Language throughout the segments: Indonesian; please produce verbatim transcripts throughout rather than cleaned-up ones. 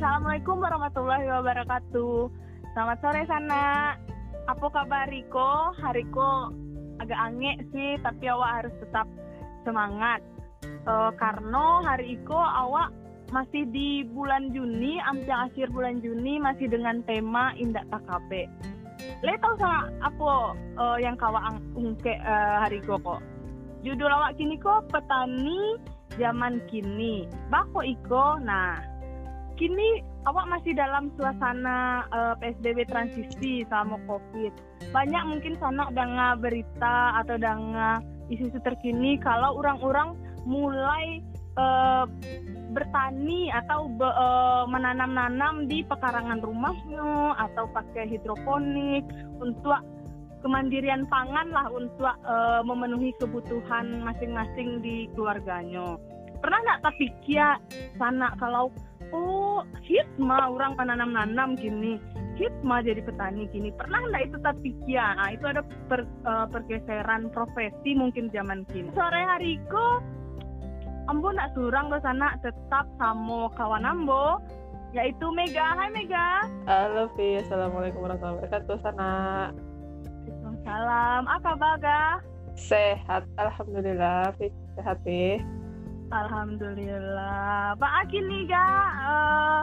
Assalamualaikum warahmatullahi wabarakatuh. Selamat sore sana. Apa kabar Riko? Hariko agak angek sih, tapi awak harus tetap semangat. E, karena hari Iko awak masih di bulan Juni, amcang akhir bulan Juni masih dengan tema Indak K K P. Le tau sama apa e, yang kawak ungke e, hari Iko kok? Judul awak kini kok petani zaman kini. Bako Iko, nah. Kini awak masih dalam suasana uh, P S B B transisi sama COVID. Banyak mungkin sana dengar berita atau dengar isu-isu terkini kalau orang-orang mulai uh, bertani atau be, uh, menanam-nanam di pekarangan rumahnya atau pakai hidroponik untuk kemandirian pangan lah, untuk uh, memenuhi kebutuhan masing-masing di keluarganya. Pernah nggak tak pikir sana kalau oh, hitma orang penanam-nanam gini, hitma jadi petani gini. Pernah nggak itu tapi ya, nah, itu ada per, uh, pergeseran profesi mungkin zaman kini. Sore hari ko, ambo nak surang ke sana tetap sama kawan ambo, yaitu Mega. Hai Mega. Halo Fi, assalamualaikum warahmatullahi wabarakatuh sana. Waalaikumsalam. Apa kabar? Sehat, alhamdulillah. Fi sehat Fi. Alhamdulillah. Pak Akin nih ga uh,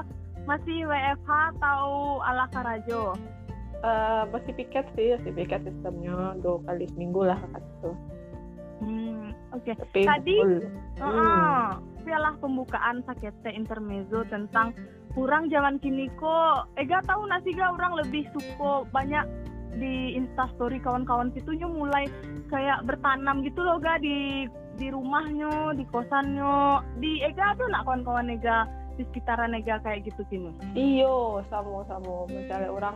masih W F H atau ala karajo? Uh, masih piket sih, masih piket sistemnya dua kali seminggu lah kata itu. Hmm, oke. Okay. Tadi, uh, uh, sialah pembukaan sakete intermezzo tentang kurang zaman kini kok. Ega tahu nasi ga orang lebih suko banyak di Instastory kawan-kawan situnya mulai kayak bertanam gitu loh ga di di rumahnya, di kosannya, di Ega tuh nak kawan-kawan Ega di sekitaran Ega kayak gitu sini. Iyo, sama-sama. Mencari orang,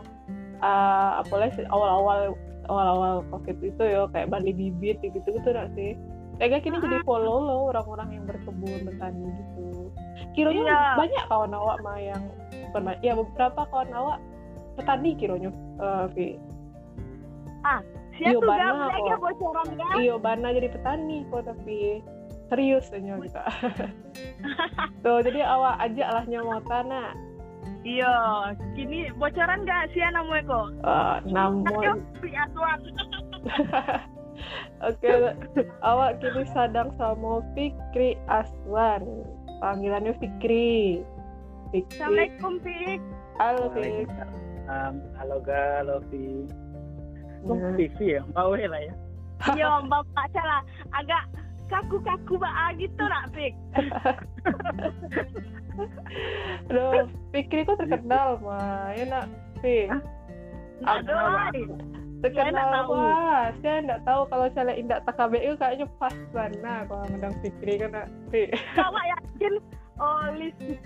uh, apalagi awal-awal awal-awal COVID itu yo kayak balik bibit gitu-gitu nak sih. Ega kini ah. Jadi follow lo orang-orang yang berkebun bertani gitu. Kironya iya. Banyak kawan awak mah yang pernah. Ya beberapa kawan awak petani kironya. Uh, okay. Ah. Dia tuh gak boleh bocoran kan? Iya, Bana jadi petani kok, tapi serius aja kita. Tuh, jadi awak ajaklah nyawa tanah. Iya, kini bocoran gak sih namu Eko? Uh, namun. Oke, awak kini sadang sama Fikri Aswan. Panggilannya Fikri. Fikri. Assalamualaikum Fik. Halo Fik. Um, halo Ga, halo Fik. Nah. Sisi ya, Mbak Wela ya. Iya, Mbak Pak salah. Agak kaku-kaku Mbak gitu nak, Pik. Aduh, Fikri kok terkenal, Ma. Ya nak, Pik. Aduh, ay. Terkenal, Wah. Saya enggak tahu kalau saya Indak T K B I kayaknya pas sana kalau ngundang Fikri kan, nak, Pik. Kawak yakin oh,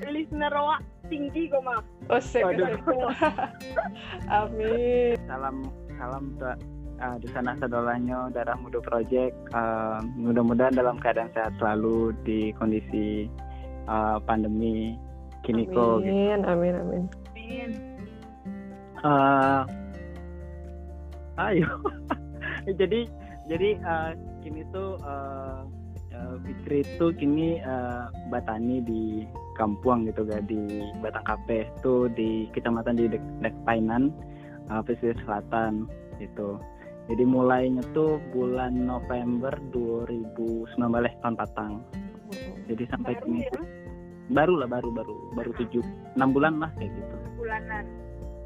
listener wak tinggi kok, Ma. Oh, saya. Amin. Salam Salam untuk uh, di sana sadolanyo Darah Mudo Project. Uh, mudah-mudahan dalam keadaan sehat selalu di kondisi uh, pandemi kini ko. Amin, gitu. amin, amin. Amin. Uh, ayo. jadi jadi uh, kini tuh uh, Fikri tuh kini uh, batani di Kampuang gitu ga, di Batangkape tuh di kecamatan di Dek, Dek Painan. Uh, pesisir selatan gitu. Jadi mulainya tuh bulan November dua ribu sembilan belas tahun patang. Jadi sampai baru kini ya? baru lah baru baru baru tujuh enam bulan lah kayak gitu. Bulanan.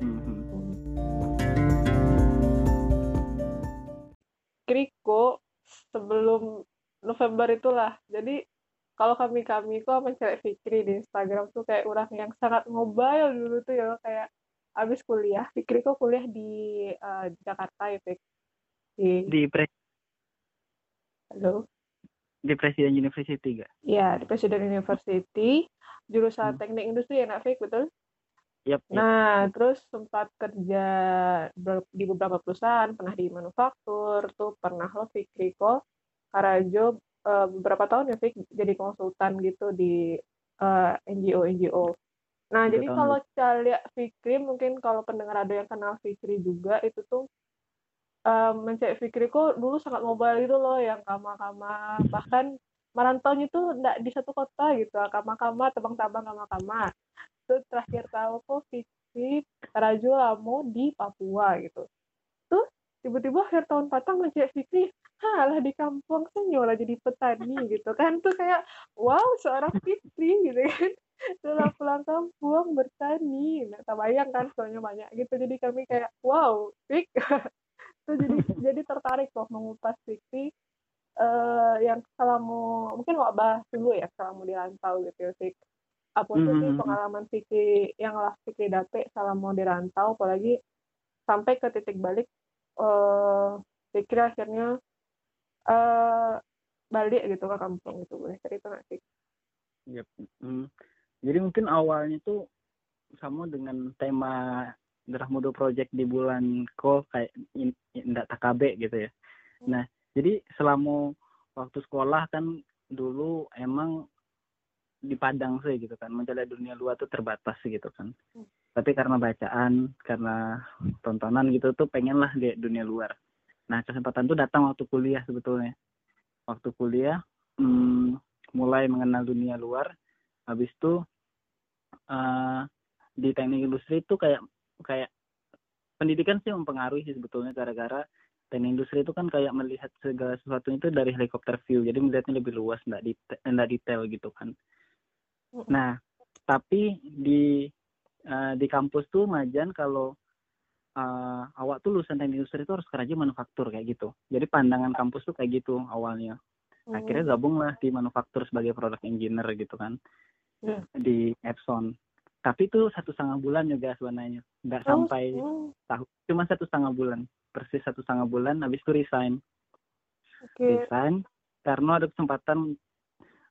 Mm-hmm. Kriko sebelum November itulah. Jadi kalau kami kami kok mencari Fikri di Instagram tuh kayak orang yang sangat mobile dulu tuh ya, kayak abis kuliah, Fikri kok kuliah di uh, Jakarta ya, Fik? Di, di pre- Halo? Di President University gak? Iya, di President University, jurusan hmm. teknik industri ya, nak Fik, betul? Yep, nah, yep. Terus sempat kerja di beberapa perusahaan, pernah di manufaktur, tuh pernah lo Fikri kok, Karajo, uh, beberapa tahun ya, Fik, jadi konsultan gitu di uh, N G O N G O. Nah, Tidak jadi tahu. Kalau caliak Fikri, mungkin kalau pendengar ada yang kenal Fikri juga, itu tuh um, mencari Fikri kok dulu sangat mobile gitu loh, yang kama-kama, bahkan merantaunya tuh nggak di satu kota gitu, kama-kama, tebang-tabang kama-kama. itu terakhir tahu kok Fikri Tarajulamo di Papua gitu. Terus tiba-tiba akhir tahun patang ngajak Fikri, halah di kampung senyola jadi petani gitu kan. Tuh kayak wow, seorang Fikri gitu kan. Setelah pulang kampung bertani, nggak terbayang kan soalnya banyak gitu. Jadi kami kayak wow, Fik. Tuh jadi jadi tertarik loh mengupas Fikri. Uh, yang selama mungkin nggak bahas dulu ya selama di rantau gitu ya Fik, apa tuh sih pengalaman Fikri yang lah Fikri dapet selama di rantau, apalagi sampai ke titik balik uh, Fikri akhirnya uh, balik gitu ke kampung gitu, boleh cerita nggak Fik? Yep. Mm. Jadi mungkin awalnya tuh sama dengan tema Darah Mudo Project di bulan Ko kayak Indah T K B gitu ya. Mm. Nah jadi selama waktu sekolah kan dulu emang di Padang sih gitu kan, mencari dunia luar tuh terbatas gitu kan. Hmm. Tapi karena bacaan, karena tontonan gitu tuh pengenlah di dunia luar. Nah kesempatan tuh datang waktu kuliah sebetulnya. Waktu kuliah hmm, mulai mengenal dunia luar. Habis itu uh, di teknik industri tuh kayak kayak pendidikan sih mempengaruhi sih sebetulnya, gara-gara teknik industri itu kan kayak melihat segala sesuatu itu dari helikopter view, jadi melihatnya lebih luas, nggak detail, nggak detail gitu kan. Nah, tapi di uh, di kampus tuh majan kalau uh, awak tuh lulusan teknik industri itu harus kerja manufaktur kayak gitu. Jadi pandangan kampus tuh kayak gitu awalnya. Akhirnya gabunglah di manufaktur sebagai product engineer gitu kan, yeah, di Epson. Tapi itu satu setengah bulan juga sebenarnya, nggak oh, sampai oh. tahun, cuma satu setengah bulan. Persis satu setengah bulan, habis itu resign. Okay. Resign, karena ada kesempatan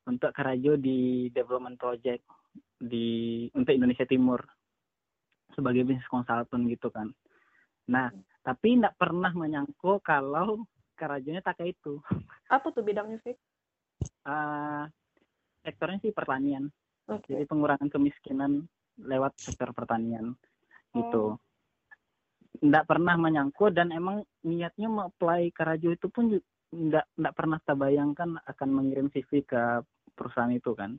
untuk karajo di development project di untuk Indonesia Timur sebagai business consultant gitu kan. Nah, hmm. tapi nggak pernah menyangka kalau karajonya tak kayak itu. Apa tuh bidangnya sih? Uh, sektornya sih pertanian. Okay. Jadi pengurangan kemiskinan lewat sektor pertanian gitu. Hmm. Nggak pernah menyangkut, dan emang niatnya mau apply karajo itu pun nggak nggak pernah terbayangkan akan mengirim C V ke perusahaan itu kan.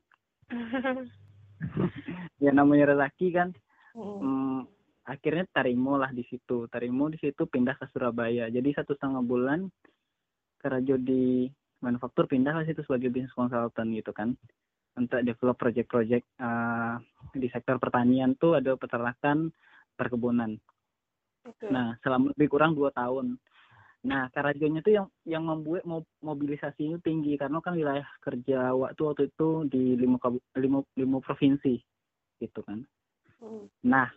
Ya namanya rezeki kan. Mm. Akhirnya tarimo lah di situ, tarimo di situ pindah ke Surabaya. Jadi satu setengah bulan karajo di manufaktur, pindah ke situ sebagai business consultant gitu kan, untuk develop project-project uh, di sektor pertanian tuh ada peternakan, perkebunan. Okay. Nah, selama lebih kurang dua tahun. Nah, karajonya tuh yang yang membuat mobilisasinya tinggi, karena kan wilayah kerja waktu waktu itu di lima provinsi gitu kan. Mm. Nah,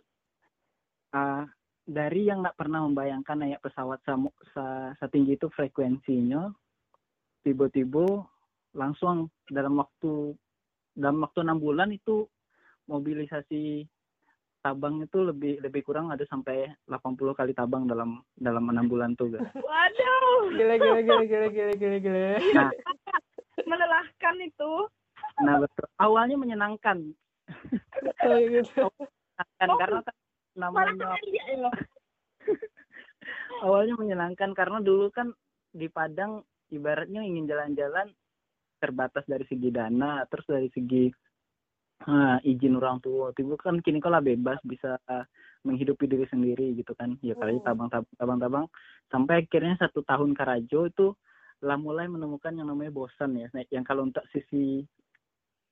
uh, dari yang nggak pernah membayangkan naik pesawat setinggi itu frekuensinya, tiba-tiba langsung dalam waktu dalam waktu enam bulan itu mobilisasi tabang itu lebih lebih kurang ada sampai delapan puluh kali tabang dalam dalam enam bulan tuh guys. Waduh, gila gila gila gila gila gila gila. Nah, melelahkan itu. Nah, betul. Awalnya menyenangkan. Betul gitu. Kan oh, karena kan namanya awalnya menyenangkan karena dulu kan di Padang ibaratnya ingin jalan-jalan terbatas dari segi dana, terus dari segi Nah, izin orang tua, tiba kan kini kalau bebas bisa menghidupi diri sendiri gitu kan, ya kali tabang-tabang-tabang, sampai akhirnya satu tahun karajo itu lah mulai menemukan yang namanya bosan ya, yang kalau untuk sisi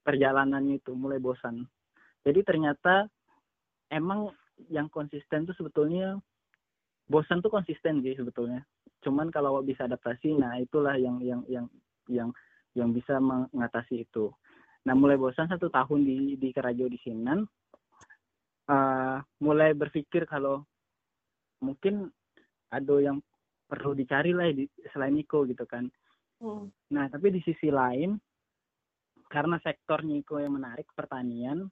perjalanannya itu mulai bosan. Jadi ternyata emang yang konsisten tuh sebetulnya bosan tuh konsisten sih sebetulnya. Cuman kalau bisa adaptasi, nah itulah yang yang yang yang yang bisa mengatasi itu. Nah, mulai bosan satu tahun di di karajo di Sinan, uh, mulai berpikir kalau mungkin ada yang perlu dicari lah di, selain Niko gitu kan. Mm. Nah, tapi di sisi lain, karena sektor Niko yang menarik pertanian,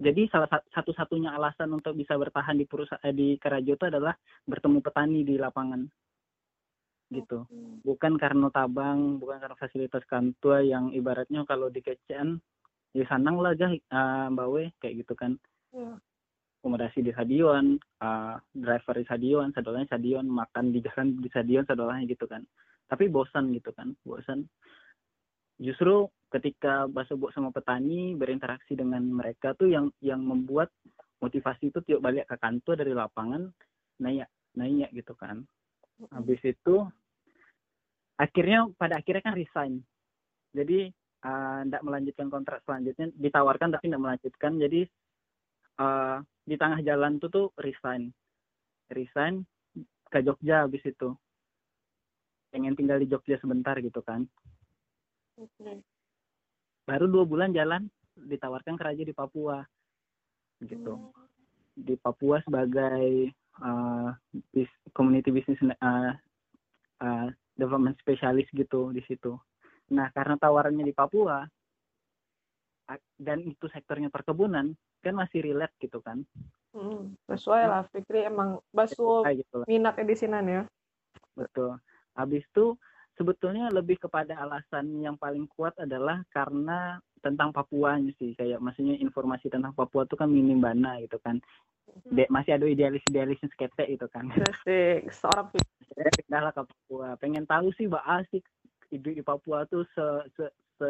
jadi salah satu-satunya alasan untuk bisa bertahan di perusahaan di karajo itu adalah bertemu petani di lapangan gitu, bukan karena tabang, bukan karena fasilitas kantua yang ibaratnya kalau di kecean ya sanang lah jah uh, bawe kayak gitu kan, ya. Komodasi di stadion, uh, driver di stadion, sadolanya stadion, makan di jalan di stadion, sadolanya gitu kan, tapi bosan gitu kan, bosan. Justru ketika bahasa buat sama petani, berinteraksi dengan mereka tuh yang yang membuat motivasi itu tiap balik ke kantor dari lapangan naik naik gitu kan. Habis itu akhirnya pada akhirnya kan resign. Jadi tidak uh, melanjutkan kontrak selanjutnya, ditawarkan tapi tidak melanjutkan. Jadi uh, di tengah jalan tuh tuh resign, resign ke Jogja habis itu. Pengen tinggal di Jogja sebentar gitu kan. Okay. Baru dua bulan jalan ditawarkan kerja di Papua gitu, di Papua sebagai uh, bis, community business uh, uh, development specialist gitu di situ. Nah karena tawarannya di Papua dan itu sektornya perkebunan kan masih relate gitu kan. Hmm, sesuai lah Fikri, emang basul gitu minatnya di sinan ya. Betul. Habis itu sebetulnya lebih kepada alasan yang paling kuat adalah karena tentang Papua sih, kayak maksudnya informasi tentang Papua itu kan minim bana gitu kan. De, masih ada idealis-idealisnya sekete gitu kan. Asik, seorang pindahlah ke Papua. Pengen tahu sih Mbak asik hidup di Papua tuh se se, se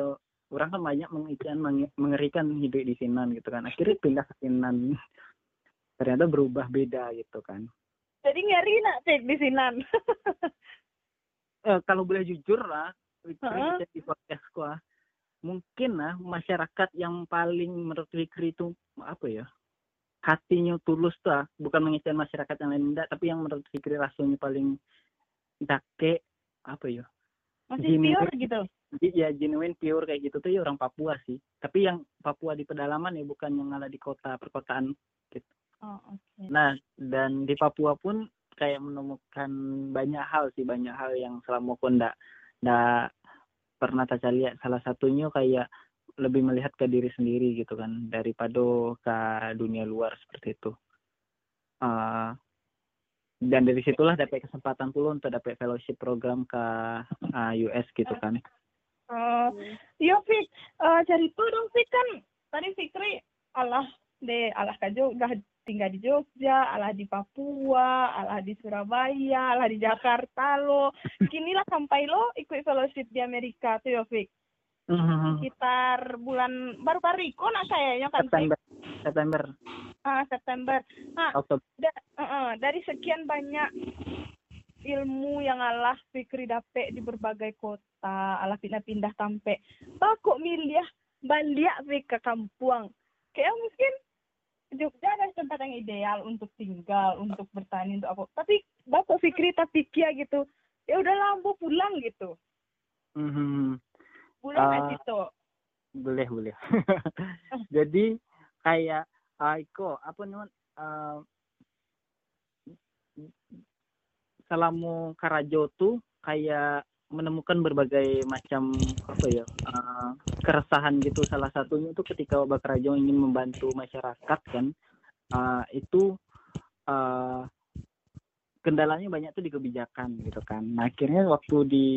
orang kan banyak mengikan mengerikan hidup di Sinan gitu kan. Akhirnya pindah ke Sinan. Ternyata berubah beda gitu kan. Jadi ngeri nak cek di Sinan. Eh, kalau boleh jujur lah, Fikri di podcast gua, mungkin lah masyarakat yang paling menurut Fikri itu apa ya, hatinya tulus lah, bukan mengecewakan masyarakat yang lain enggak, tapi yang menurut Fikri rasanya paling dake apa ya, masih genuine, pure gitu. Iya, genuine pure kayak gitu tuh ya orang Papua sih, tapi yang Papua di pedalaman ya, bukan yang ada di kota perkotaan gitu. Oh, okay. Nah dan di Papua pun kayak menemukan banyak hal sih, banyak hal yang selama aku ndak ndak pernah tak lihat. Salah satunya kayak lebih melihat ke diri sendiri gitu kan daripada ke dunia luar seperti itu. Uh, dan dari situlah dapat kesempatan pula untuk dapat fellowship program ke uh, U S gitu kan. Uh, yo Fik, uh, cari itu dong Fik, kan tadi Fikri alah deh alah kajo udah tinggal di Jogja, alah di Papua, alah di Surabaya, alah di Jakarta lo. Kini lah sampai lo ikut fellowship di Amerika tuh ya, Fik. Mm-hmm. Sekitar bulan baru pariko nak kayaknya kan, September. September. Ah, September. Ah, da- uh-uh, dari sekian banyak ilmu yang alah Fikri dapet di berbagai kota, alah pindah-pindah sampai takut milih balik Fik ke kampuang. Kayak mungkin Jogja ada tempat yang ideal untuk tinggal, untuk bertani, untuk apa. Tapi Bapak Fikri tak pikir gitu, ya udah lampu pulang gitu. Mm-hmm. Pulang uh, aja tuh. Boleh, boleh. Jadi kayak uh, Iko, apa namanya? Uh, Salamu Karajo tuh kayak menemukan berbagai macam apa ya uh, keresahan gitu. Salah satunya itu ketika Bapak Karajo ingin membantu masyarakat kan, uh, itu uh, kendalanya banyak tuh di kebijakan gitu kan. Nah, akhirnya waktu di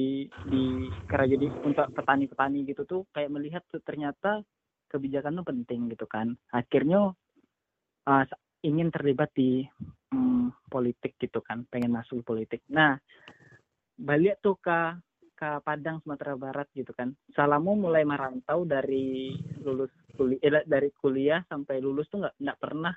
di Karajo di untuk petani-petani gitu tuh kayak melihat tuh, ternyata kebijakan tuh penting gitu kan. Akhirnya uh, ingin terlibat di um, politik gitu kan, pengen masuk politik. Nah, balik tuh ke ke Padang Sumatera Barat gitu kan. Salamu mulai merantau dari lulus kuliah eh, dari kuliah sampai lulus tuh nggak nggak pernah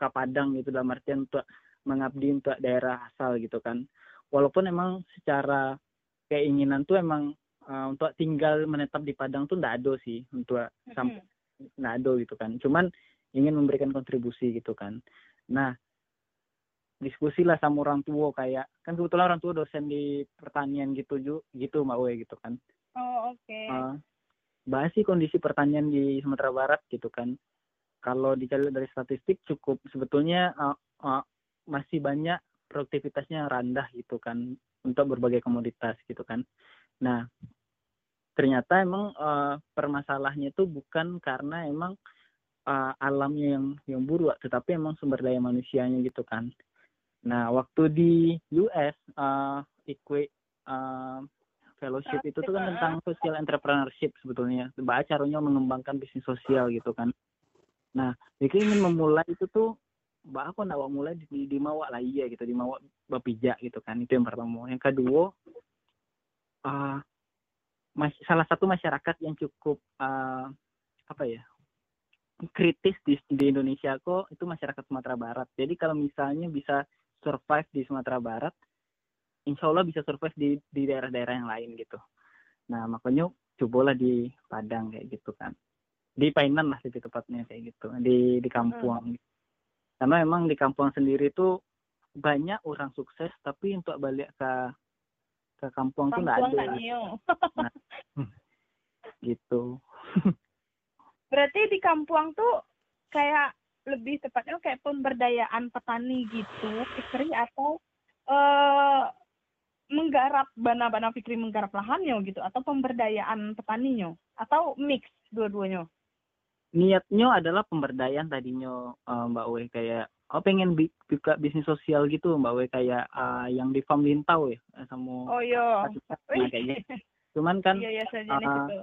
ke Padang gitu, dalam artian untuk mengabdi untuk daerah asal gitu kan. Walaupun emang secara keinginan tuh emang uh, untuk tinggal menetap di Padang tuh nggak ada sih, untuk mm-hmm. sampai nggak ada gitu kan. Cuman ingin memberikan kontribusi gitu kan. Nah diskusi lah sama orang tua, kayak kan kebetulan orang tua dosen di pertanian gitu gitu Mbak Uwe gitu kan. Oh oke. Okay. Uh, bahas sih kondisi pertanian di Sumatera Barat gitu kan. Kalau dicari dari statistik cukup sebetulnya uh, uh, masih banyak produktivitasnya rendah gitu kan untuk berbagai komoditas gitu kan. Nah ternyata emang uh, permasalahannya itu bukan karena emang uh, alamnya yang yang buruk, tetapi emang sumber daya manusianya gitu kan. Nah, waktu di U S uh, equate uh, fellowship itu tuh kan tentang social entrepreneurship sebetulnya. Bahwa caranya mengembangkan bisnis sosial gitu kan. Nah, Fikri ingin memulai itu tuh, Mbak aku nak mulai di, di, di Mawak lah iya gitu, di Mawak Bapija gitu kan. Itu yang pertama. Yang kedua, uh, salah satu masyarakat yang cukup uh, apa ya kritis di, di Indonesia kok itu masyarakat Sumatera Barat. Jadi kalau misalnya bisa survive di Sumatera Barat, insya Allah bisa survive di di daerah-daerah yang lain gitu. Nah makanya cobalah di Padang kayak gitu kan, di Painan lah lebih tepatnya kayak gitu, di di kampung. Hmm. Karena memang di kampung sendiri itu banyak orang sukses, tapi untuk balik ke ke kampung tuh nggak ada. Nah, gitu. Berarti di kampung tuh kayak lebih tepatnya kayak pemberdayaan petani gitu, Fikri, atau uh, menggarap bana-bana Fikri menggarap lahannya gitu, atau pemberdayaan petaninya, atau mix dua-duanya? Niatnya adalah pemberdayaan tadinya, uh, Mbak Uwe, kayak oh pengen buka bisnis sosial gitu Mbak Uwe, kayak uh, yang di farm lintau ya sama oh, iya. Kayaknya. Cuman kan iya, iya, uh, gitu.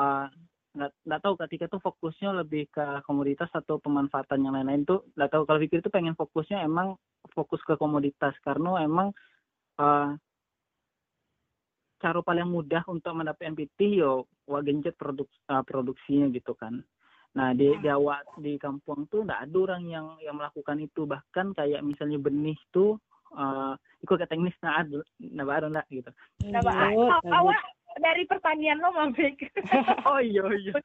uh, nggak, nggak tahu ketika itu fokusnya lebih ke komoditas atau pemanfaatan yang lain-lain tuh nggak tahu. Kalau Fikri itu pengen fokusnya emang fokus ke komoditas karena emang uh, cara paling mudah untuk mendapatkan N P T yo wah genjet produk, uh, produksinya gitu kan. Nah di Jawa di kampung tuh nggak ada orang yang yang melakukan itu, bahkan kayak misalnya benih tuh uh, ikut ke teknis nggak ada nggak ada nggak gitu. Nggak ada. Awak dari pertanian lo mabek. Oh iya iya.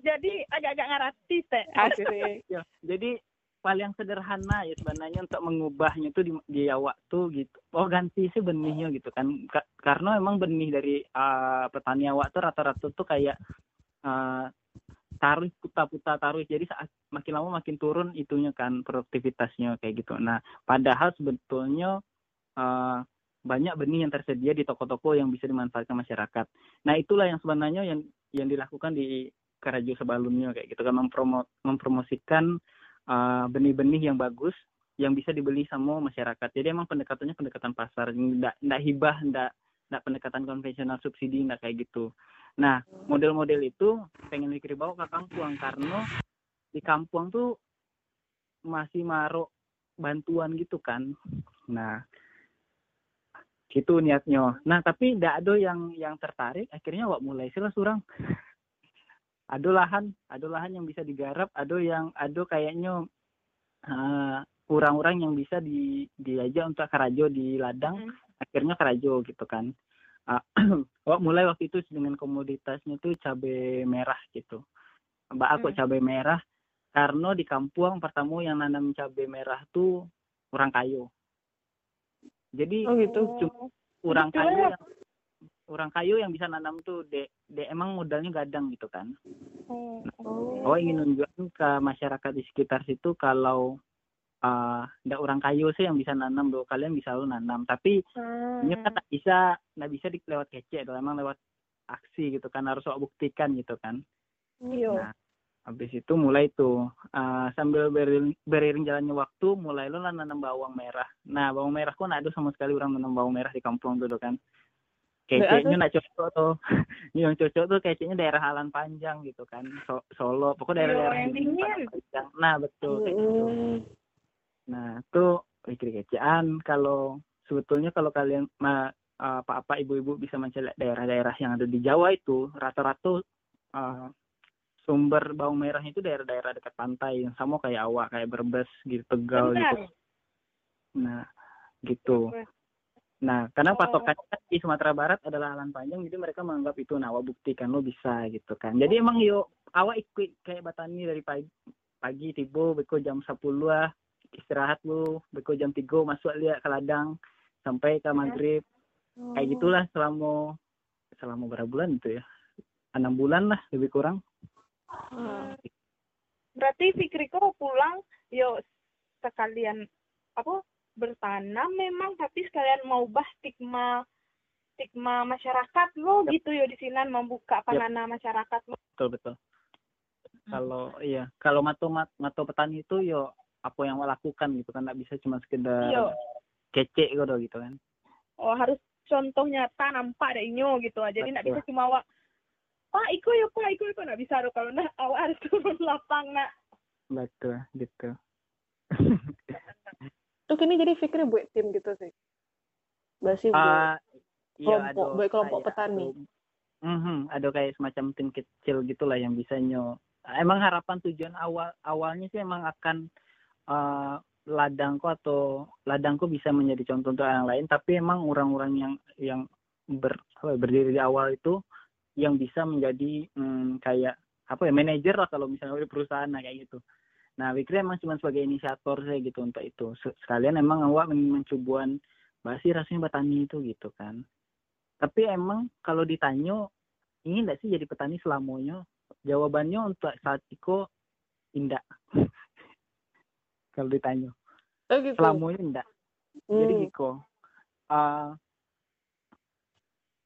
Jadi agak-agak ngarati teh. Akhirnya. Jadi paling sederhana ya sebenarnya untuk mengubahnya tuh di, di Jawa tuh gitu. Oh ganti sih benihnya gitu kan. Ka, karena emang benih dari uh, petani Jawa tuh rata-rata tuh kayak uh, taruh puta-puta taruh. Jadi saat makin lama makin turun itunya kan produktivitasnya kayak gitu. Nah, padahal sebetulnya uh, banyak benih yang tersedia di toko-toko yang bisa dimanfaatkan masyarakat. Nah, itulah yang sebenarnya yang yang dilakukan di Karajo Sebalunnya kayak gitu kan, mempromo, mempromosikan Uh, benih-benih yang bagus yang bisa dibeli sama masyarakat. Jadi emang pendekatannya pendekatan pasar, ndak ndak hibah, ndak ndak pendekatan konvensional subsidi, ndak kayak gitu. Nah model-model itu pengen mikir bawa ke kampung karena di kampung tuh masih marok bantuan gitu kan. Nah gitu niatnya. Nah tapi ndak ada yang yang tertarik. Akhirnya wak mulai silah surang. Ada lahan, ada lahan yang bisa digarap, ada yang ada kayaknya uh, orang-orang yang bisa di diajak untuk karajo di ladang, hmm. akhirnya karajo gitu kan. Uh, mulai waktu itu dengan komoditasnya tuh cabai merah gitu. Mbak aku hmm. cabai merah, karena di kampung pertama yang nanam cabai merah tuh orang kayu. Jadi oh, gitu. orang kayu yang orang kayu yang bisa nanam tuh de, de emang modalnya gadang gitu kan. Oh, oh. oh ingin nunjukin ke masyarakat di sekitar situ kalau uh, ada orang kayu sih yang bisa nanam, loh kalian bisa lo nanam. Tapi hmm. ini kan tak bisa, nggak bisa lewat kece, atau emang lewat aksi gitu kan, harus buktikan gitu kan. Iya. Nah, habis itu mulai tuh uh, sambil beriring, beriring jalannya waktu, mulai lo lah nanam bawang merah. Nah bawang merah kok nggak ada sama sekali orang nanam bawang merah di kampung tuh kan. Keceknya nak cocok tuh, yang cocok tuh keceknya daerah Alan Panjang gitu kan, so, Solo, pokoknya daerah-daerah Alan Panjang. Nah betul. Gitu. Nah tuh pikir kecean kalau sebetulnya kalau kalian ma, apa-apa ibu-ibu bisa mencari daerah-daerah yang ada di Jawa itu rata-rata uh, sumber bawang merah itu daerah-daerah dekat pantai yang sama kayak awak, kayak Brebes gitu, Tegal Bentar. gitu. Nah gitu. Bentar. Nah, karena patokannya di Sumatera Barat adalah Alan Panjang, jadi mereka menganggap itu, nah, awak buktikan lo bisa gitu kan. Jadi emang yo awak ikut kayak batani dari pagi, pagi tiba, beko jam sepuluh lah, istirahat lo, beko jam tiga masuk lihat ke ladang sampai ke maghrib. Kayak gitulah selama selama berapa bulan itu ya? enam bulan lah lebih kurang. Hmm. Berarti Fikri kok pulang yo sekalian apa? bertanam memang, tapi sekalian mau bah stigma stigma masyarakat lo yep. gitu yo di sini membuka panganan yep. masyarakat lo. Betul betul. Hmm. Kalau iya, kalau mato mat, mato petani itu yo apa yang lakukan gitu kan, nggak bisa cuma sekedar yo. kece gitu gitu kan. Oh, harus contoh nyata nampak ada inyo gitu. Jadi nggak bisa cuma awak Pak iku yo Pak iku iku nggak bisa lo, kalau nak awak harus turun lapang nak. Betul gitu. Tuh kini jadi Fikri buat tim gitu sih. Berarti uh, kelompok, iya, kelompok petani. Mm-hmm, ada kayak semacam tim kecil gitulah yang bisa nyo. Emang harapan tujuan awal awalnya sih emang akan uh, ladangku atau ladangku bisa menjadi contoh untuk orang lain. Tapi emang orang-orang yang yang ber, berdiri di awal itu yang bisa menjadi hmm, kayak apa ya, manajer lah kalau misalnya di perusahaan, nah kayak gitu. Nah, Fikri emang cuma sebagai inisiator saya gitu untuk itu. Sekalian emang awak mencobuan basi rasanya petani itu gitu kan. Tapi emang kalau ditanya ingin nggak sih jadi petani selamonya, jawabannya untuk saat itu tidak. Kalau ditanya oh, gitu. Selamonya tidak. Hmm. Jadi gitu. Uh,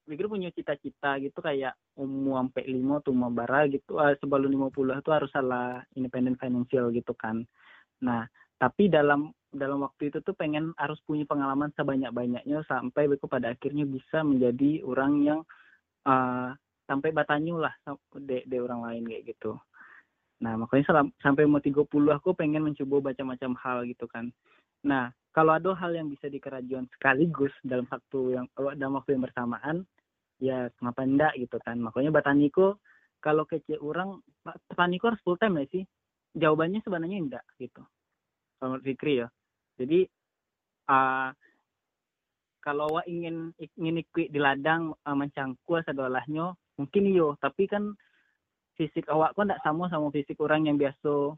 Fikri punya cita-cita gitu kayak umur sampai lima tuh mau bara gitu, uh, sebelum lima puluh tuh harus salah independent financial gitu kan. Nah, tapi dalam dalam waktu itu tuh pengen harus punya pengalaman sebanyak-banyaknya sampai beku pada akhirnya bisa menjadi orang yang uh, sampai batanyu lah de, de orang lain kayak gitu. Nah, makanya selam, sampai umur tiga puluh aku pengen mencoba macam-macam hal gitu kan. Nah, kalau ada hal yang bisa dikerajuan sekaligus dalam waktu yang dalam waktu yang bersamaan, ya kenapa enggak gitu kan. Makanya bataniku kalau kece orang bataniku harus full time ya sih, jawabannya sebenarnya enggak gitu kalau Fikri ya. Jadi uh, kalau wa ingin ingin ikut di ladang uh, mencangkul sedolahnya mungkin iyo, tapi kan fisik awak kok enggak sama sama fisik orang yang biasa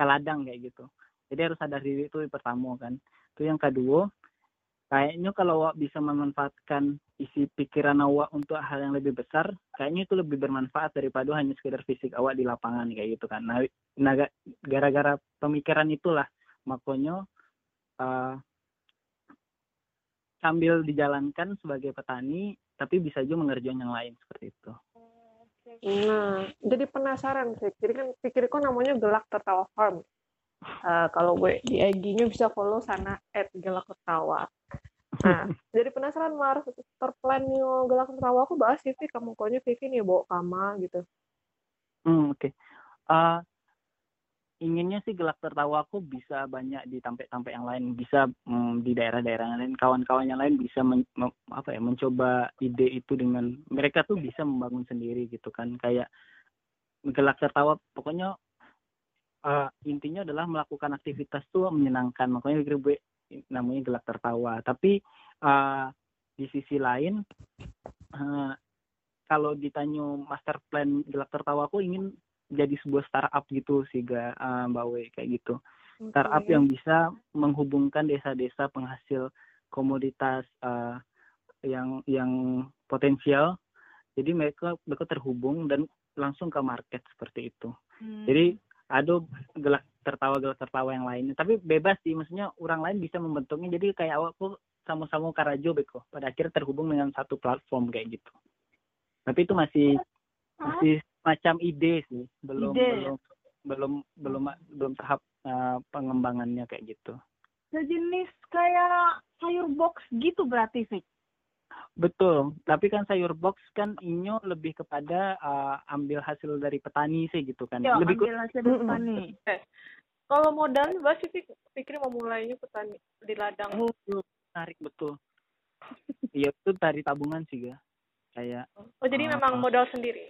ke ladang kayak gitu. Jadi harus sadar diri itu pertama kan. Itu yang kedua, kayaknya kalau awak bisa memanfaatkan isi pikiran awak untuk hal yang lebih besar, kayaknya itu lebih bermanfaat daripada hanya sekedar fisik awak di lapangan kayak gitu kan. Nah, nah gara-gara pemikiran itulah makanya uh, sambil dijalankan sebagai petani, tapi bisa juga mengerjakan yang lain seperti itu. Nah, jadi penasaran sih. Jadi kan pikirku namanya Gelak Tertawa Farm. Uh, kalau gue di I G-nya bisa follow sana et gelak tertawa. Nah, jadi penasaran Mar, terplan yo Gelak Tertawa aku bahas itu kamu konya Fikri nih bawa kama gitu. Hmm, oke. Okay. Uh, inginnya sih Gelak Tertawa aku bisa banyak di tampek-tampek yang lain, bisa mm, di daerah-daerah lain, kawan-kawan yang lain bisa men, apa ya, mencoba ide itu dengan mereka tuh bisa membangun sendiri gitu kan, kayak Gelak Tertawa pokoknya. Uh, intinya adalah melakukan aktivitas tuh menyenangkan, makanya gue namanya Gelak Tertawa. Tapi uh, di sisi lain uh, kalau ditanya master plan Gelak Tertawa aku ingin jadi sebuah startup gitu sih gak uh, bawe kayak gitu. Okay. Startup yang bisa menghubungkan desa-desa penghasil komoditas uh, yang yang potensial, jadi mereka mereka terhubung dan langsung ke market seperti itu. Hmm. Jadi ada gelak tertawa-gelak tertawa yang lainnya. Tapi bebas sih, maksudnya orang lain bisa membentuknya. Jadi kayak awak tuh sama-sama karajo beko. Pada akhirnya terhubung dengan satu platform kayak gitu. Tapi itu masih masih macam ide sih, belum ide. belum belum belum belum tahap uh, pengembangannya kayak gitu. Sejenis kayak sayur box gitu berarti sih. Betul, tapi kan sayur box kan inyo lebih kepada uh, ambil hasil dari petani sih gitu kan. Yo, lebih ambil hasil dari petani. Eh, kalau modalnya pasti Fikri mau mulainya petani di ladang. Oh, tarik betul. Iya itu dari tabungan sih ya. Kayak oh, jadi uh, memang modal sendiri.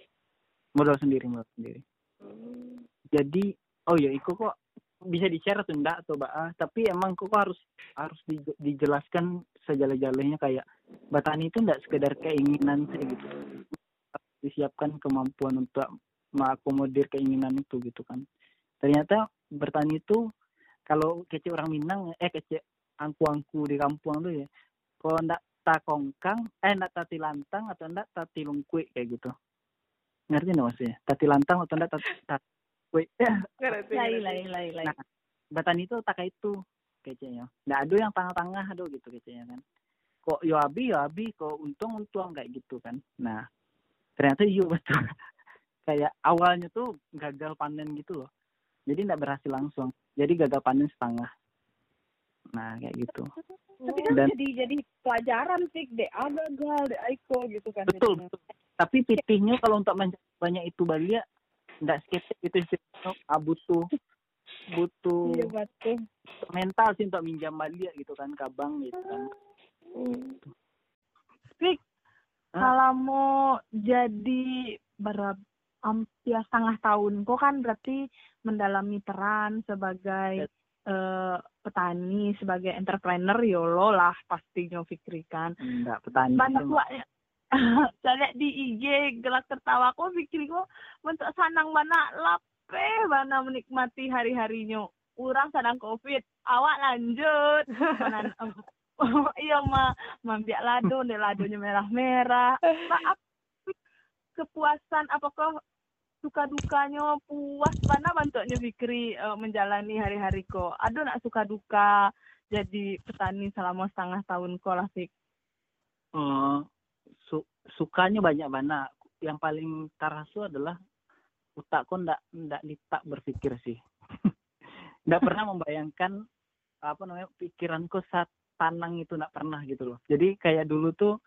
Modal sendiri, modal sendiri. Hmm. Jadi oh ya iku kok bisa di-share tuh enggak tuh, Mbak. Tapi emang kok harus harus dijelaskan sejalan-jalannya kayak batani itu enggak sekedar keinginan sih gitu. Disiapkan kemampuan untuk mengakomodir keinginan itu gitu kan. Ternyata bertani itu kalau kece orang Minang eh kece angku-angku di kampung tuh ya. Kalau enggak takongkang, eh enggak tati lantang atau enggak tati lungkui kayak gitu. Ngerti enggak maksudnya? Tati lantang atau enggak tati, tati wait, lain lain lain lain. Batani itu tak itu kecenya. Nggak ada yang tengah-tengah aduh gitu kecenya kan. Kok yo abi yo abi, kok untung untung kayak gitu kan. Nah ternyata yo betul. Kayak awalnya tuh gagal panen gitu loh. Jadi nggak berhasil langsung. Jadi gagal panen setengah. Nah kayak gitu. Tapi kan Dan, jadi jadi pelajaran sih de gagal de aiko gitu kan. Betul betul. Tapi pitihnya kalau untuk banyak itu balia nggak skeptik itu sih, butuh butuh mental sih untuk minjam balik gitu kan, kabang gitu kan. Fik, hmm? Kalau mau jadi berapa hampir setengah tahun kok kan berarti mendalami peran sebagai eh, petani, sebagai entrepreneur, yolo lah pastinya Fikri kan. Enggak, petani. Banyak gua saya di I G Gelak Tertawa kok Fikri kok mentok sanang bana lape bana menikmati hari-harinya. Urang sanang Covid, awak lanjut. Manan, iya mah mambiak lado, de ladonya merah-merah. Maaf. Kepuasan apakah suka dukanya puas mana bantoknya Fikri uh, menjalani hari-hari ko? Aduh nak suka duka jadi petani selama setengah tahun ko lah Fik. Hmm, su sukanya banyak mana. Yang paling terasa adalah utak ko ndak ndak litak berpikir sih. Ndak pernah membayangkan apa namanya pikiranku saat tanang itu ndak pernah gitu loh. Jadi kayak dulu tuh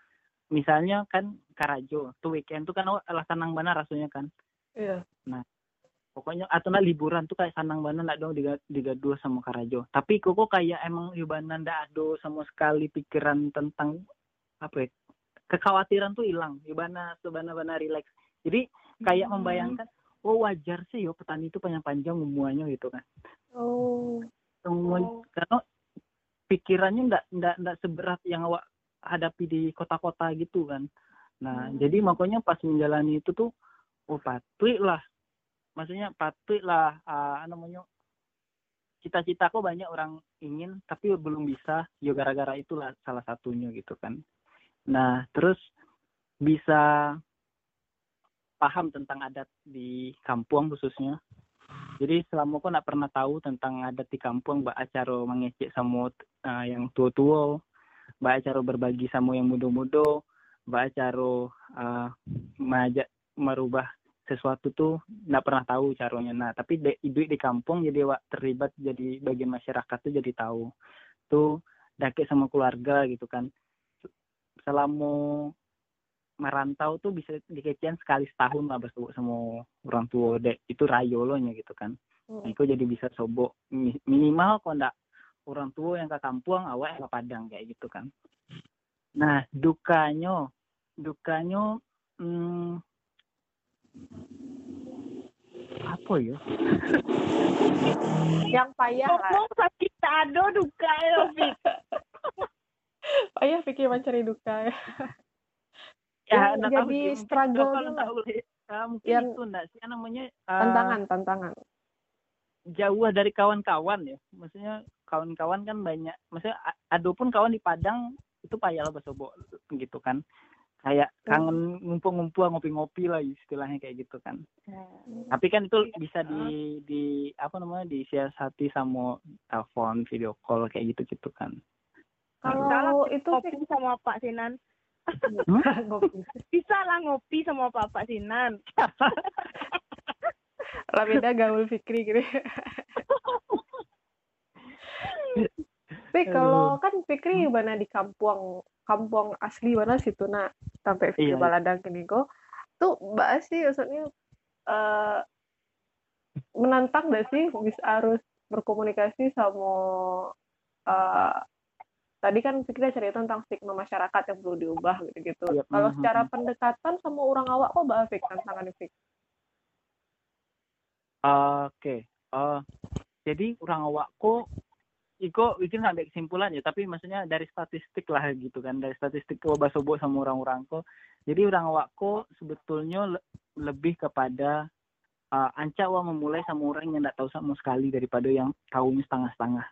misalnya kan Karajo tuh weekend tuh kan alah sanang bana rasanya kan. Iya. Nah, pokoknya atau nak liburan tuh kayak sanang bana nak dong digaduh sama Karajo. Tapi koko kayak emang yubana ndak ado sama sekali pikiran tentang apa ya? Kekhawatiran tuh hilang. Yubana sebana-bana relax. Jadi kayak hmm. membayangkan, oh wajar sih yo petani itu panjang-panjang umurannya gitu kan. Oh. Umur oh. Karena pikirannya ndak ndak ndak seberat yang awak hadapi di kota-kota gitu kan. Nah, hmm. jadi makanya pas menjalani itu tuh oh patut lah. Maksudnya patut lah uh, namanya cita-cita kok banyak orang ingin tapi belum bisa, ya gara-gara itulah salah satunya gitu kan. Nah, terus bisa paham tentang adat di kampung khususnya. Jadi selama kok nggak pernah tahu tentang adat di kampung, mbak acara mengecek sama uh, yang tua-tua. Mbak Caro berbagi sama yang muda-muda, Mbak Caro uh, mengajak merubah sesuatu tuh nggak pernah tahu caranya. Nah tapi de, duit di kampung jadi wak terlibat jadi bagian masyarakat tuh jadi tahu tuh dake sama keluarga gitu kan. Selama merantau tuh bisa dikecian sekali setahun lah bersebut sama orang tua dek itu rayolonya gitu kan. Nah, itu jadi bisa sobok minimal kok ndak orang tua yang ke kampung awak ke Padang kayak gitu kan. Nah, dukanya dukanya hmm, apa ya? Yang payah ngomong sakit ado duka ya, Fik. Payah pikir mencari duka ya. Ya, ya jadi tahu, struggle kalau enggak boleh. Mungkin yang itu enggak sih namanya uh, tantangan, tantangan. Jauh dari kawan-kawan ya. Maksudnya kawan-kawan kan banyak, maksudnya ado pun kawan di Padang itu payah lah basobo gitu kan, kayak kangen ngumpul-ngumpul ngopi-ngopi lah istilahnya kayak gitu kan. Hmm. Tapi kan itu bisa di di apa namanya disiasati sama telepon, video call kayak gitu gitu kan. Kalau itu ngopi sama Pak Sinan, bisa lah ngopi sama Pak Pak Sinan. Lah beda gaul Fikri gitu. Tapi kalau kan Fikri mana di kampung kampung asli mana situ nak sampai Fikri iya, baladang kini kok tuh mbak sih maksudnya uh, menantang gak sih bisa harus berkomunikasi sama uh, tadi kan kita cerita tentang stigma masyarakat yang perlu diubah gitu-gitu. Iya, kalau uh-huh. secara pendekatan sama orang awak kok mbak Fik tantangan Fik? Uh, Oke, okay. uh, jadi orang awak kok Iko bikin sampai kesimpulan ya, tapi maksudnya dari statistik lah gitu kan, dari statistik ko basobo sama orang-orang ko. Jadi orang awakku sebetulnya le lebih kepada uh, ancawa memulai sama orang yang nggak tahu sama sekali daripada yang tahunya setengah-setengah.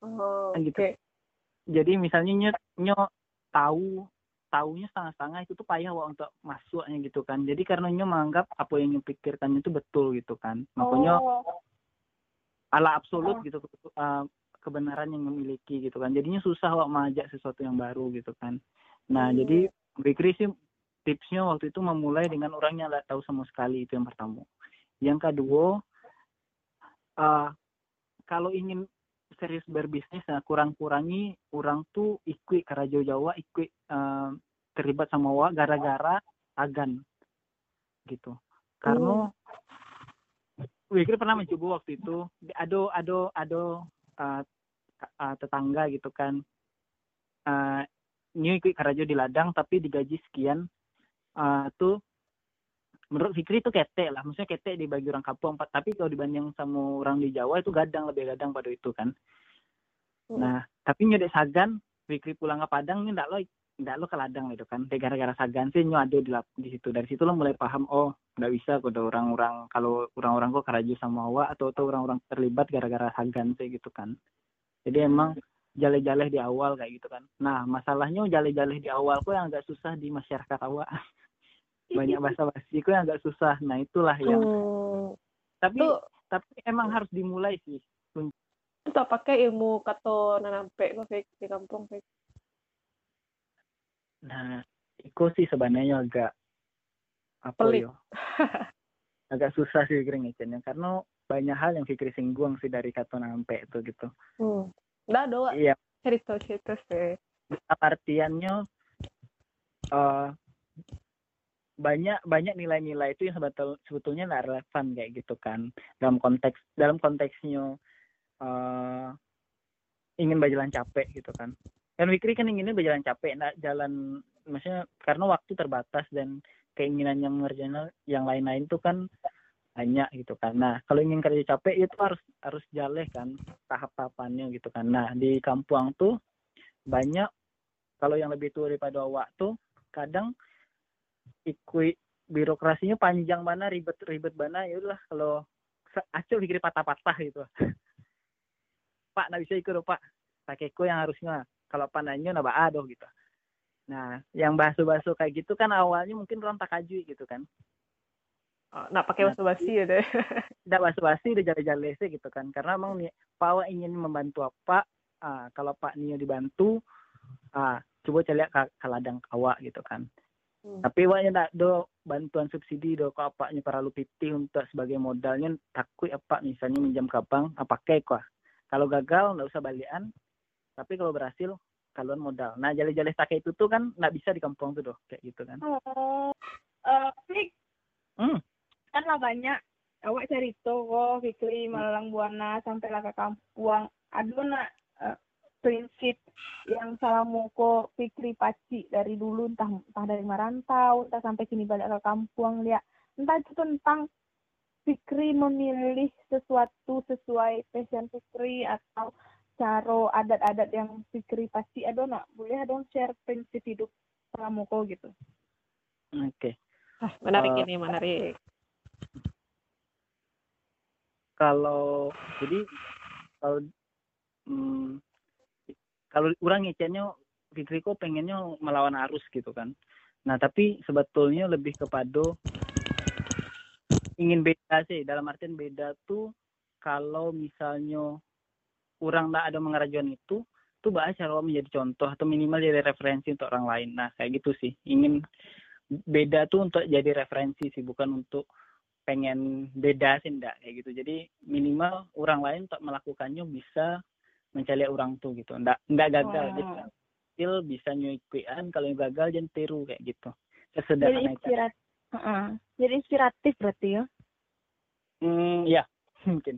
Oh, gitu. Okay. Jadi misalnya nyo, nyo tahu tahunya setengah-setengah itu tuh payah wak untuk masuknya gitu kan. Jadi karena nyo menganggap apa yang nyo pikirkan itu betul gitu kan. Makanya oh. ala absolut gitu kebenaran yang memiliki gitu kan, jadinya susah wak mengajak sesuatu yang baru gitu kan. Nah hmm. jadi Fikri sih tipsnya waktu itu memulai dengan orang yang nggak tahu sama sekali, itu yang pertama. Yang kedua uh, kalau ingin serius berbisnis nah kurang-kurangi orang tuh ikut Karajo Jawa ikut uh, terlibat sama wak gara-gara agan gitu karena hmm. Fikri pernah mencoba waktu itu, ado ado ado uh, uh, tetangga gitu kan, uh, New ikut kerja di ladang tapi digaji sekian, uh, tuh menurut Fikri itu ketek lah, maksudnya ketek dibagi orang kampung. Tapi kalau dibanding sama orang di Jawa itu gadang, lebih gadang pada itu kan. Hmm. Nah, tapi nyodek sagan, Fikri pulang ke Padang, ndak lo, ndak lo ke ladang gitu kan. Dari gara-gara sagan sih nyo ada di, di situ. Dari situ lo mulai paham, oh ndak bisa kalau orang-orang kalau orang-orang kok keraju sama Hawa atau atau orang-orang terlibat gara-gara sagan sih gitu kan. Jadi emang jale-jale di awal kayak gitu kan. Nah, masalahnya jale-jale di awal kok yang agak susah di masyarakat Hawa. Banyak basa-basi itu yang agak susah. Nah, itulah yang hmm. tapi tuh, tapi emang harus dimulai sih. Itu tak pakai ilmu kato nanampe di kampung. Nah, itu sih sebenarnya agak apa yo? Agak susah sih Fikri ngecennya karena banyak hal yang Fikri singgung sih dari kato nanampe itu gitu. Hmm. Dah doa. Iya. Cerita-cerita sih. Artiannya uh, banyak banyak nilai-nilai itu yang sebetul, sebetulnya nggak relevan kayak gitu kan dalam konteks dalam konteksnya uh, ingin berjalan capek gitu kan. Dan Fikri kan inginnya berjalan capek, nah, jalan maksudnya karena waktu terbatas dan keinginan yang marginal yang lain-lain itu kan banyak gitu kan. Nah kalau ingin kerja capek itu harus harus jaleh kan tahap-tahapannya gitu kan. Nah di kampung tuh banyak kalau yang lebih tua daripada awak tuh kadang ikui birokrasinya panjang mana ribet-ribet mana, yaudahlah kalau acil Fikri patah-patah gitu. Pak nggak bisa ikut Pak, pakeko yang harusnya kalau pananya nambah adoh gitu. Nah yang baso-baso kayak gitu kan awalnya mungkin orang tak kaju gitu kan. Oh, nah pakai baso-basi ya deh. Nggak baso-basi udah jalan-jalan sih gitu kan karena emang nih Pak ingin membantu Pak, ah, kalau Pak Nio dibantu, ah, coba cari ke ladang awak gitu kan. Hmm. Tapi wanya ndak do bantuan subsidi do kok apaknya para lupiti untuk sebagai modalnya takut apa misalnya minjam ke bank apa kayak kok. Kalau gagal ndak usah balian. Tapi kalau berhasil kaluan modal. Nah, jale-jale take itu tuh kan ndak bisa di kampung tuh doh kayak gitu kan. Oh. Eh, Fik. Hmm. Kan lah banyak awak cerita kok Fikri Malalang Buana sampai lah ke kampung. Aduh nak uh, prinsip yang salamu ko Fikri paci dari dulu entah entah dari merantau entah sampai sini balik ke kampung lihat entah itu tentang Fikri memilih sesuatu sesuai passion Fikri atau caro adat-adat yang Fikri paci ada nak boleh dong share prinsip hidup salamu ko gitu. Oke okay. ah, menarik uh, ini menarik kalau jadi kalau hmm, kalau orang ngecenya Fikri kok pengennya melawan arus gitu kan. Nah tapi sebetulnya lebih kepada ingin beda sih, dalam artian beda tuh kalau misalnya orang nggak ada mengerajuan itu tuh bahasa cara menjadi contoh atau minimal jadi referensi untuk orang lain. Nah kayak gitu sih, ingin beda tuh untuk jadi referensi sih, bukan untuk pengen beda sih enggak kayak gitu. Jadi minimal orang lain untuk melakukannya bisa mencari orang tuh gitu, ndak ndak gagal. Wow. Jadi skill bisa nyuikuan, kalau yang gagal jangan tiru kayak gitu. Kesederhanaan. Jadi inspiratif. Uh-uh. Jadi inspiratif berarti ya? Hmm, ya mungkin.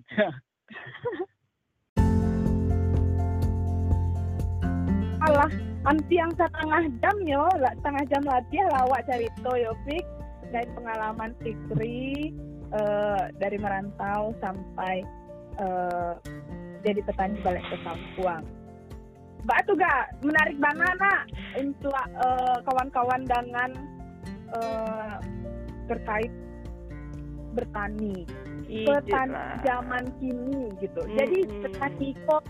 Alah, nanti yang setengah jam yo, setengah jam latihan lawak cerita yo Fik dari pengalaman Fikri uh, dari merantau sampai uh, jadi petani balik ke kampung. Mbak tuh gak menarik banget nak untuk uh, kawan-kawan dengan uh, terkait bertani, Iji petani lah. Zaman kini gitu. Mm-hmm. Jadi petani kok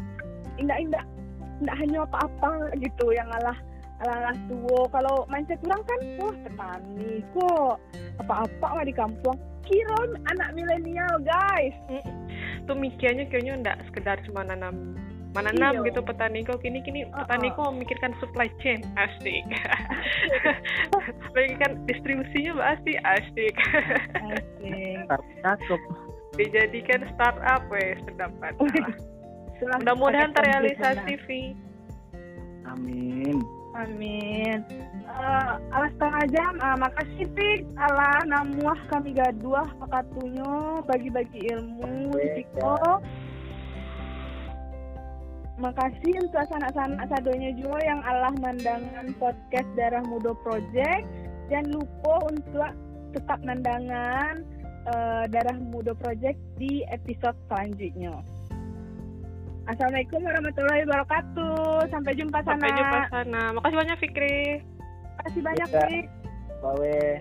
indah-indah, tidak hanya apa-apa gitu yang alah alah tuwo. Kalau mindset kurang kan, wah petani kok apa-apa mah di kampung. Kiron anak milenial guys. Tuh mikirnya kayaknya enggak sekedar cuma nanam, menanam iyo. Gitu petani kok kini kini uh-uh. petani kok memikirkan supply chain asik. Memikirkan distribusinya pasti asik. Asik. Startup. Dijadikan startup weh sedapat. Mudah-mudahan terrealisasi Vi. Amin. Amin. Uh, alas setengah jam, uh, makasih Fik alah namuah kami gaduah pakatunya bagi-bagi ilmu Fiko. makasih untuk anak-anak sadonya juga yang Allah nandangan podcast Darah Mudo Project. Jangan lupa untuk tetap nandangan uh, Darah Mudo Project di episode selanjutnya. Assalamualaikum warahmatullahi wabarakatuh. Sampai jumpa sana. Sampai jumpa sana. Makasih banyak Fikri. Makasih banyak Fikri. Bawe.